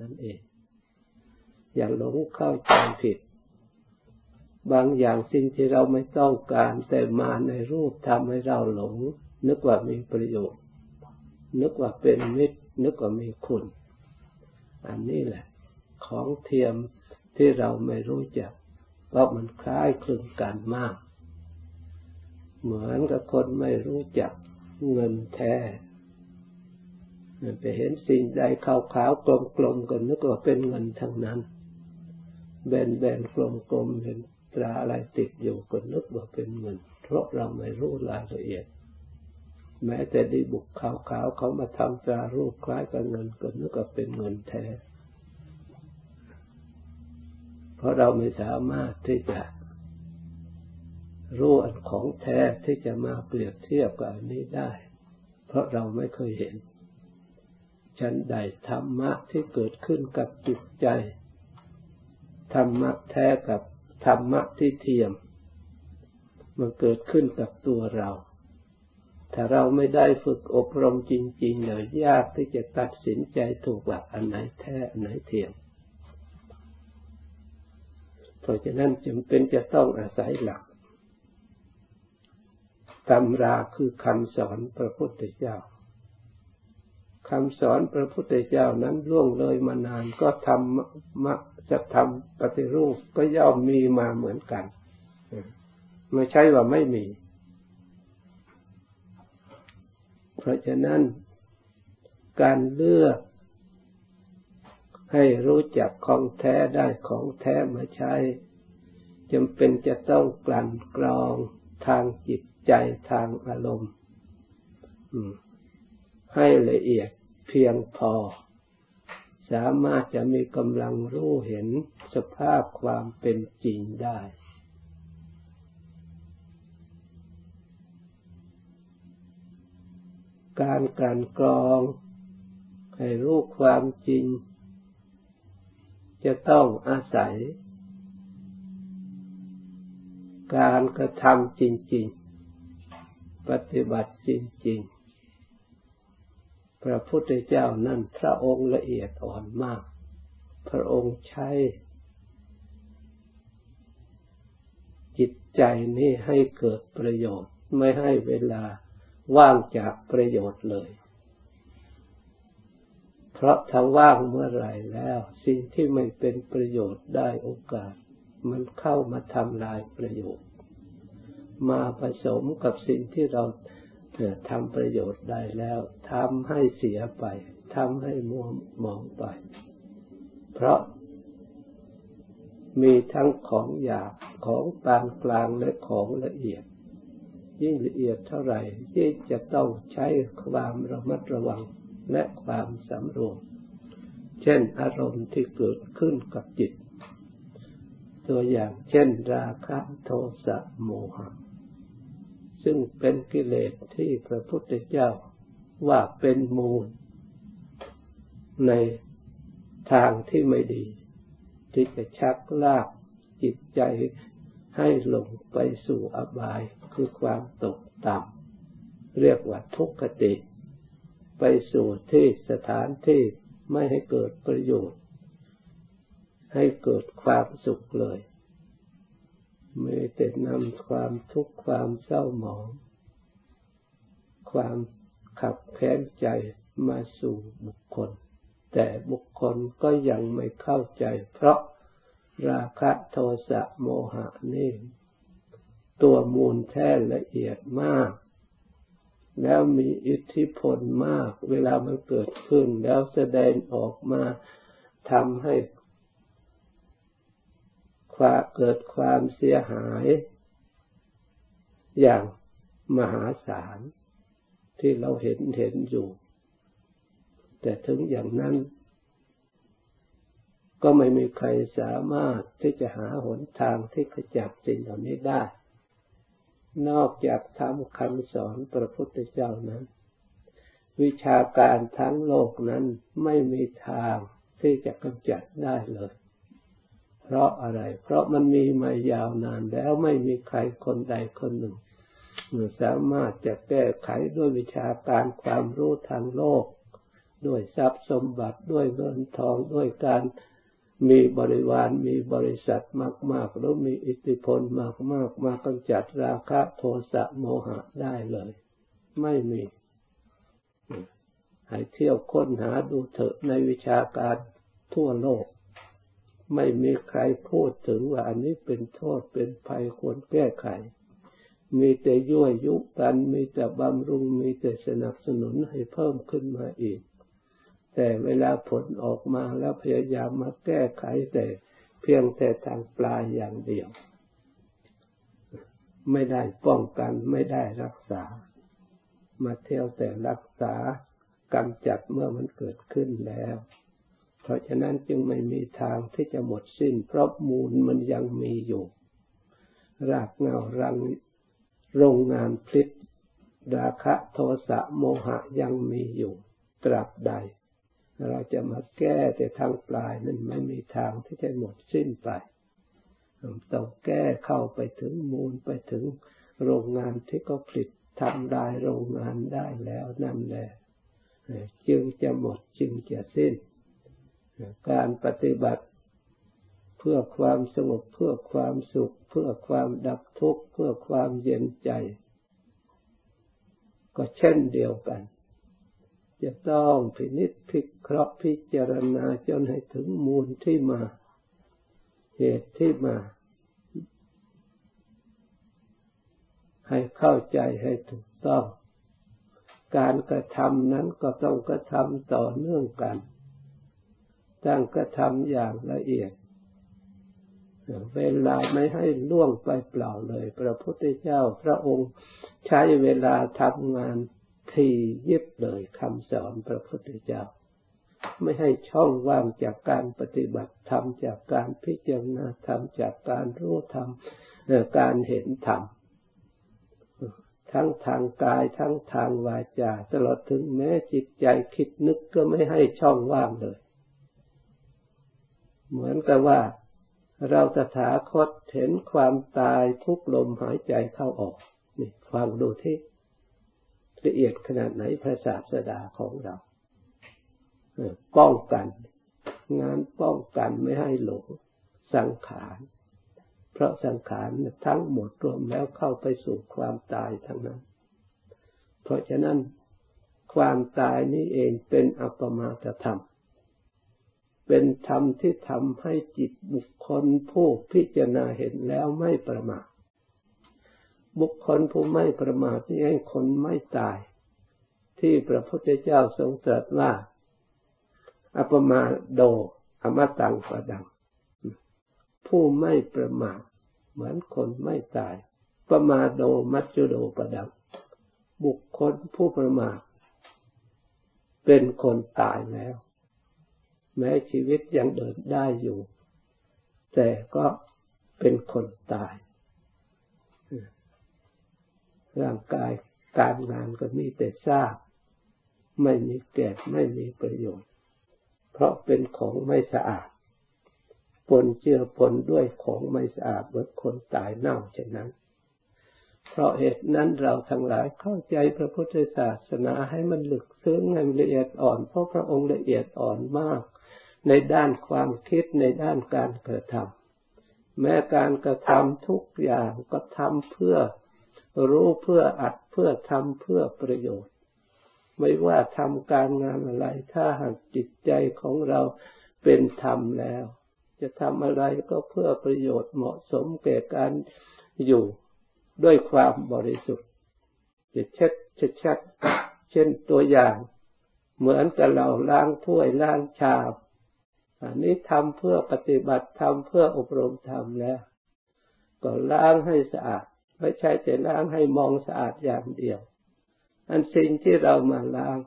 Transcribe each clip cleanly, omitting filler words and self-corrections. นั่นเองอย่าหลงเข้าใจผิดบางอย่างสิ่งที่เราไม่ต้องการแต่มาในรูปทำให้เราหลงนึกว่ามีประโยชน์นึกว่าเป็นมิตรนึกว่ามีคุณอันนี้แหละของเทียมที่เราไม่รู้จักเพราะมันคล้ายคลึงกันมากเหมือนกับคนไม่รู้จักเงินแท้ไปเห็นสิ่งใดขาวๆกลมๆก็นึกว่าเป็นเงินทั้งนั้นแบนๆกลมๆเห็นตราอะไรติดอยู่ก็นึกว่าเป็นเงินเพราะเราไม่รู้รายละเอียดแม้แต่ดีบุกขาวๆเขามาทำตรารูปคล้ายกับเงินก็นึกว่าเป็นเงินแท้เพราะเราไม่สามารถที่จะรู้อันของแท้ที่จะมาเปรียบเทียบกับอันนี้ได้เพราะเราไม่เคยเห็นฉันใดธรรมะที่เกิดขึ้นกับจิตใจธรรมะแท้กับธรรมะที่เทียมมันเกิดขึ้นกับตัวเราถ้าเราไม่ได้ฝึกอบรมจริงๆเนี่ยยากที่จะตัดสินใจถูกว่าอันไหนแท้อันไหนเทียมเพราะฉะนั้นจำเป็นจะต้องอาศัยหลักตำราคือคำสอนพระพุทธเจ้าคำสอนพระพุทธเจ้านั้นล่วงเลยมานานก็ธรรมะจะทำปฏิรูปก็ย่อมมีมาเหมือนกันไม่ใช่ว่าไม่มีเพราะฉะนั้นการเลือกให้รู้จักของแท้ได้ของแท้มาใช้จำเป็นจะต้องกลั่นกรองทางจิตใจทางอารมณ์ให้ละเอียดเพียงพอสามารถจะมีกำลังรู้เห็นสภาพความเป็นจริงได้การกลั่นกรองให้รู้ความจริงจะต้องอาศัยการกระทำจริงๆปฏิบัติจริงๆพระพุทธเจ้านั้นพระองค์ละเอียดอ่อนมากพระองค์ใช้จิตใจนี้ให้เกิดประโยชน์ไม่ให้เวลาว่างจากประโยชน์เลยเพราะถ้าว่างเมื่อไหร่แล้วสิ่งที่ไม่เป็นประโยชน์ได้โอกาสมันเข้ามาทำลายประโยชน์มาผสมกับสิ่งที่เราทำประโยชน์ได้แล้วทำให้เสียไปทำให้มัวหมองไปเพราะมีทั้งของหยาบของปานกลางและของละเอียดยิ่งละเอียดเท่าไหร่ยิ่งจะต้องใช้ความระมัดระวังและความสำรวมเช่นอารมณ์ที่เกิดขึ้นกับจิตตัวอย่างเช่นราคะโทสะโมหะซึ่งเป็นกิเลสที่พระพุทธเจ้าว่าเป็นมูลในทางที่ไม่ดีที่จะชักลากจิตใจให้หลงไปสู่อบายคือความตกต่ำเรียกว่าทุกขติไปสู่ที่สถานที่ไม่ให้เกิดประโยชน์ให้เกิดความสุขเลยไม่แต่นำความทุกข์ความเศร้าหมองความขับแค้นใจมาสู่บุคคลแต่บุคคลก็ยังไม่เข้าใจเพราะราคะโทสะโมหะนี่ตัวมูลแท้ละเอียดมากแล้วมีอิทธิพลมากเวลามันเกิดขึ้นแล้วแสดงออกมาทำให้เกิดความเสียหายอย่างมหาศาลที่เราเห็นอยู่แต่ถึงอย่างนั้นก็ไม่มีใครสามารถที่จะหาหนทางที่ขจัดสิ่งเหล่านี้ได้นอกจากธรรมคำสอนพระพุทธเจ้านั้นวิชาการทั้งโลกนั้นไม่มีทางที่จะกำจัดได้เลยเพราะอะไรเพราะมันมีมายาวนานแล้วไม่มีใครคนใดคนหนึ่งสามารถจะแก้ไขด้วยวิชาการความรู้ทางโลก ด้วยทรัพย์สมบัติด้วยเงินทองด้วยการมีบริวารมีบริษัทมากๆแล้วมีอิทธิพลมากๆมากำจัดราคะโทสะโมหะได้เลยไม่มีให้เที่ยวค้นหาดูเถอะในวิชาการทั่วโลกไม่มีใครพูดถึงว่าอันนี้เป็นโทษเป็นภัยควรแก้ไขมีแต่ยั่วยุกันมีแต่บำรุงมีแต่สนับสนุนให้เพิ่มขึ้นมาอีกแต่เวลาผลออกมาแล้วพยายามมาแก้ไขแต่เพียงแต่ทางปลายอย่างเดียวไม่ได้ป้องกันไม่ได้รักษามาเที่ยวแต่รักษากำจัดเมื่อมันเกิดขึ้นแล้วเพราะฉะนั้นจึงไม่มีทางที่จะหมดสิ้นเพราะมูลมันยังมีอยู่รากเหง้ารังโรงงานผลิตราคะโทสะโมหะยังมีอยู่ตราบใดเราจะมาแก้แต่ทางปลายนั้นไม่มีทางที่จะหมดสิ้นไปต้องแก้เข้าไปถึงมูลไปถึงโรงงานที่เขาผลิตทำลายโรงงานได้แล้วนั่นแหละจึงจะหมดจึงจะสิ้นการปฏิบัติเพื่อความสงบเพื่อความสุขเพื่อความดับทุกข์เพื่อความเย็นใจก็เช่นเดียวกันจะต้องพินิจพิเคราะห์พิจารณาจนให้ถึงมูลที่มาเหตุที่มาให้เข้าใจให้ถูกต้องการกระทำนั้นก็ต้องกระทำต่อเนื่องกันตั้งกระทำอย่างละเอียดเวลาไม่ให้ล่วงไปเปล่าเลยพระพุทธเจ้าพระองค์ใช้เวลาทำงานทียิบเลยคำสอนพระพุทธเจ้าไม่ให้ช่องว่างจากการปฏิบัติธรรมจากการพิจารณาธรรมจากการรู้ธรรมการเห็นธรรมทั้งทางกายทั้งทางวาจาตลอดถึงแม้จิตใจคิดนึกก็ไม่ให้ช่องว่างเลยเหมือนกับว่าเราตถาคตเห็นความตายทุกลมหายใจเข้าออกนี่ฟังดูที่ละเอียดขนาดไหนพระศาสดาของเราป้องกันงานป้องกันไม่ให้หลงสังขารเพราะสังขารทั้งหมดรวมแล้วเข้าไปสู่ความตายทั้งนั้นเพราะฉะนั้นความตายนี้เองเป็นอัปมาทธรรมเป็นธรรมที่ทำให้จิตบุคคลผู้พิจารณาเห็นแล้วไม่ประมาทบุคคลผู้ไม่ประมาทนี่เองคนไม่ตายที่พระพุทธเจ้าทรงตรัสว่าอัปปมาโดอมตังปะดังผู้ไม่ประมาทเหมือนคนไม่ตายปมาโดมัจจุโดปะดังบุคคลผู้ประมาทเป็นคนตายแล้วแม้ชีวิตยังเดินได้อยู่แต่ก็เป็นคนตายร่างกายการงานก็มีแต่ซากไม่มีแก่นไม่มีประโยชน์เพราะเป็นของไม่สะอาดปนเจือปนด้วยของไม่สะอาดเหมือนคนตายเน่าเช่นนั้นเพราะเหตุนั้นเราทั้งหลายเข้าใจพระพุทธศาสนาให้มันลึกซึ้งให้ละเอียดอ่อนเพราะพระองค์ละเอียดอ่อนมากในด้านความคิดในด้านการกระทำแม้การกระทำทุกอย่างก็ทำเพื่อรู้เพื่ออัดเพื่อทำเพื่อประโยชน์ไม่ว่าทำการงานอะไรถ้าหากจิตใจของเราเป็นธรรมแล้วจะทำอะไรก็เพื่อประโยชน์เหมาะสมแก่การอยู่ด้วยความบริสุทธิ์จะเช็ดเช่นตัวอย่างเหมือนกับเราล้างถ้วยล้างชามอันนี้ทำเพื่อปฏิบัติทำเพื่ออบรมธรรมแล้วก็ล้างให้สะอาดไม่ใช่แต่ล้างให้มองสะอาดอย่างเดียวอันสิ่งที่เรามาล้าง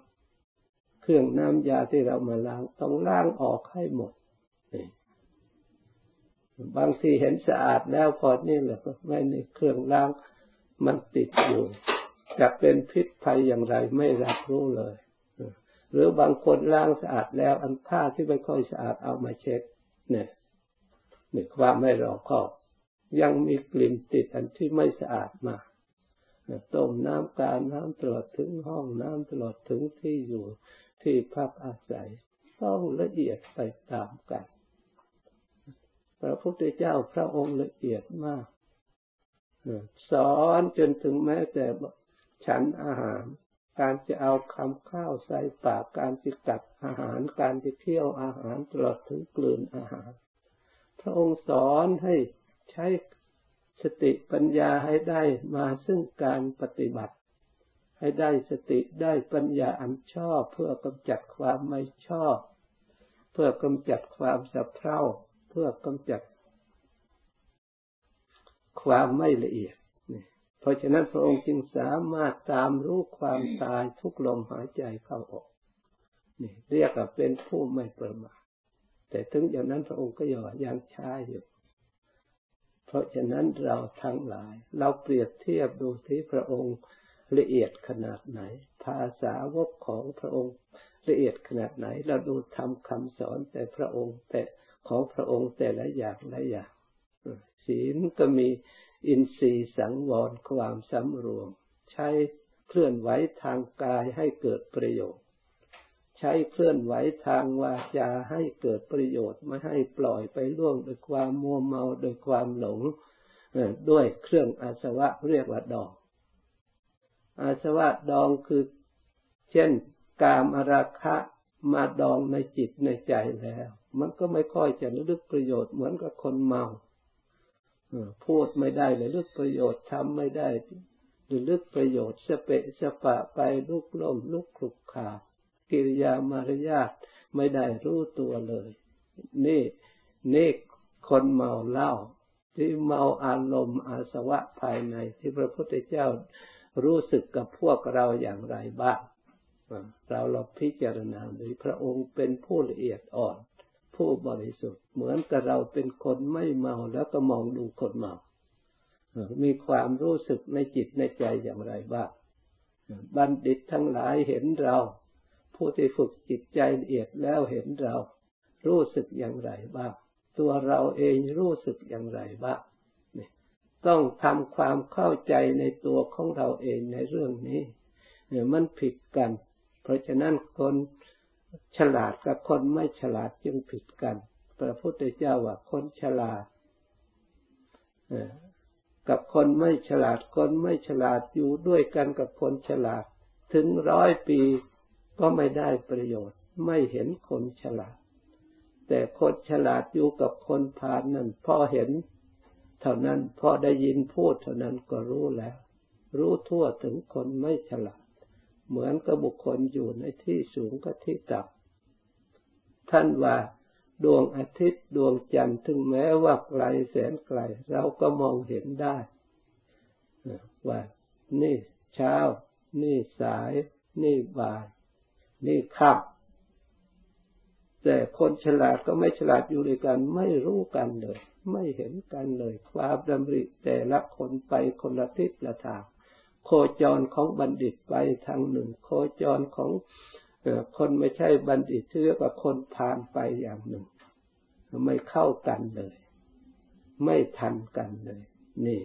เครื่องน้ำยาที่เรามาล้างต้องล้างออกให้หมดบางทีเห็นสะอาดแล้วพอนี่แหละไม่ในเครื่องล้างมันติดอยู่จะเป็นพิษภัยอย่างไรไม่รับรู้เลยหรือบางคนล้างสะอาดแล้วอันผ้าที่ไม่ค่อยสะอาดเอามาเช็ดเนี่ยหรือความไม่รอบคอบยังมีกลิ่นติดอันที่ไม่สะอาดมาต้มน้ำการน้ำตลอดถึงห้องน้ำตลอดถึงที่อยู่ ที่พักอาศัยต้องละเอียดไปตามกันพระพุทธเจ้าพระองค์ละเอียดมากสอนจนถึงแม้แต่ฉันอาหารการจะเอาคำข้าวใส่ปากการจะกัดอาหารการจะเคี้ยวอาหารตลอดถึงกลืนอาหารพระองค์สอนให้ใช้สติปัญญาให้ได้มาซึ่งการปฏิบัติให้ได้สติได้ปัญญาอันชอบเพื่อกำจัดความไม่ชอบเพื่อกำจัดความสะเพร่าเพื่อกำจัดความไม่ละเอียดเพราะฉะนั้นพระองค์จึงสามารถตามรู้ความตายทุกลมหายใจเข้าออกนี่เรียกว่าเป็นผู้ไม่ประมาทแต่ถึงอย่างนั้นพระองค์ก็ยังช้าอยู่เพราะฉะนั้นเราทั้งหลายเราเปรียบเทียบดูที่พระองค์ละเอียดขนาดไหนภาษาวกของพระองค์ละเอียดขนาดไหนเราดูทำคำสอนแต่พระองค์แต่ของพระองค์แต่ละอย่างละอย่างศีลก็มีอินทรีย์สังวรความสำรวมใช้เคลื่อนไหวทางกายให้เกิดประโยชน์ใช้เคลื่อนไหวทางวาจาให้เกิดประโยชน์ไม่ให้ปล่อยไปล่วงด้วยความมัวเมาโดยความหลงด้วยเครื่องอาสวะเรียกว่าดองอาสวะดองคือเช่นกามราคะมาดองในจิตในใจแล้วมันก็ไม่ค่อยจะระลึกประโยชน์เหมือนกับคนเมาพูดไม่ได้เลยลึกประโยชน์ทำไม่ได้ลึกประโยชน์สเปะสปะไปลุกล้มลุกคลุกคลานกิริยามารยาทไม่ได้รู้ตัวเลยนี่คนเมาเหล้าที่เมาอารมณ์อาสวะภายในที่พระพุทธเจ้ารู้สึกกับพวกเราอย่างไรบ้างเราลองพิจารณาดูพระองค์เป็นผู้ละเอียดอ่อนผู้บริสุทธิ์เหมือนกับเราเป็นคนไม่เมาแล้วก็มองดูคนเมามีความรู้สึกในจิตในใจอย่างไรบ้างบัณฑิตทั้งหลายเห็นเราผู้ที่ฝึกจิตใจละเอียดแล้วเห็นเรารู้สึกอย่างไรบ้างตัวเราเองรู้สึกอย่างไรบ้างต้องทำความเข้าใจในตัวของเราเองในเรื่องนี้มันผิดกันเพราะฉะนั้นคนฉลาดกับคนไม่ฉลาดจึงผิดกันพระพุทธเจ้าว่าคนฉลาดกับคนไม่ฉลาดคนไม่ฉลาดอยู่ด้วยกันกับคนฉลาดถึง100 ปีก็ไม่ได้ประโยชน์ไม่เห็นคนฉลาดแต่คนฉลาดอยู่กับคนพาลนั่นพอเห็นเท่านั้นพอได้ยินพูดเท่านั้นก็รู้แล้วรู้ทั่วถึงคนไม่ฉลาดเหมือนกับบุคคลอยู่ในที่สูงกับที่ต่ำท่านว่าดวงอาทิตย์ดวงจันทร์ถึงแม้ว่าไกลแสนไกลเราก็มองเห็นได้ว่านี่เช้านี่สายนี่บ่ายนี่ค่ำแต่คนฉลาดก็ไม่ฉลาดอยู่ด้วยกันไม่รู้กันเลยไม่เห็นกันเลยความดำริแต่ละคนไปคนละทิศละทางโคจรของบัณฑิตไปทางหนึ่งโคจรของคนไม่ใช่บัณฑิตที่เรียกว่าคนพาลไปอย่างหนึ่งไม่เข้ากันเลยไม่ทันกันเลยนี่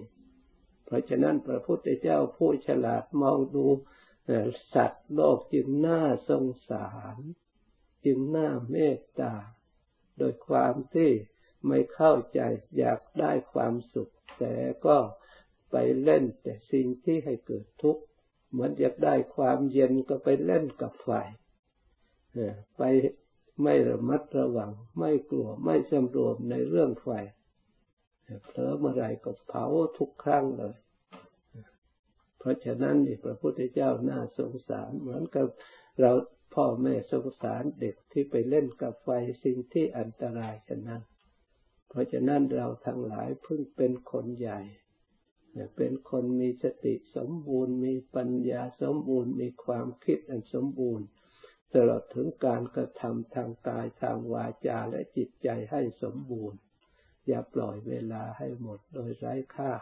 เพราะฉะนั้นพระพุทธเจ้าผู้ฉลาดมองดูสัตว์โลกจึงน่าสงสารจึงน่าเมตตาโดยความที่ไม่เข้าใจอยากได้ความสุขแต่ก็ไปเล่นแต่สิ่งที่ให้เกิดทุกข์เหมือนอยากได้ความเย็นก็ไปเล่นกับไฟไปไม่ระมัดระวังไม่กลัวไม่สำรวมในเรื่องไฟเผลอเมื่อไรก็เผาทุกครั้งเลยเพราะฉะนั้นนี่พระพุทธเจ้าน่าสงสารเหมือนกับเราพ่อแม่สงสารเด็กที่ไปเล่นกับไฟสิ่งที่อันตรายฉะนั้นเพราะฉะนั้นเราทั้งหลายเพิ่งเป็นคนใหญ่เป็นคนมีสติสมบูรณ์มีปัญญาสมบูรณ์มีความคิดอันสมบูรณ์ตลอดถึงการกระทำทางกายทางวาจาและจิตใจให้สมบูรณ์อย่าปล่อยเวลาให้หมดโดยไร้ค่า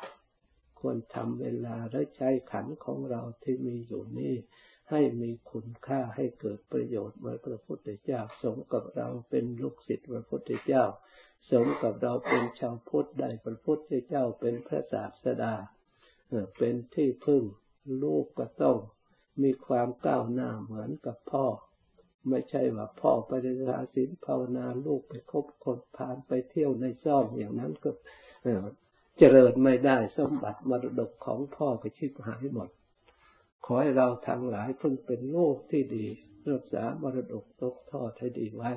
ควรทำเวลาและใช้ขันของเราที่มีอยู่นี่ให้มีคุณค่าให้เกิดประโยชน์เหมือนพระพุทธเจ้าสมกับเราเป็นลูกศิษย์พระพุทธเจ้าสมกับเราเป็นชาวพุทธได้พระพุทธเจ้าเป็นพระศาสดาเป็นที่พึ่งลูกก็ต้องมีความก้าวหน้าเหมือนกับพ่อ ไม่ใช่ว่าพ่อไปรักษาศีลภาวนาลูกไปคบคนพาลไปเที่ยวในซ่องอย่างนั้นก็เจริญไม่ได้สมบัติมรดกของพ่อก็ชิบหายหมดขอให้เราทั้งหลายพึงเป็นลูกที่ดีรักษามรดกตกทอดให้ดีไว้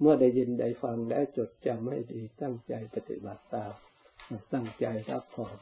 เมื่อได้ยินได้ฟังแล้วจดจำให้ดีตั้งใจปฏิบัติตามตั้งใจรับพร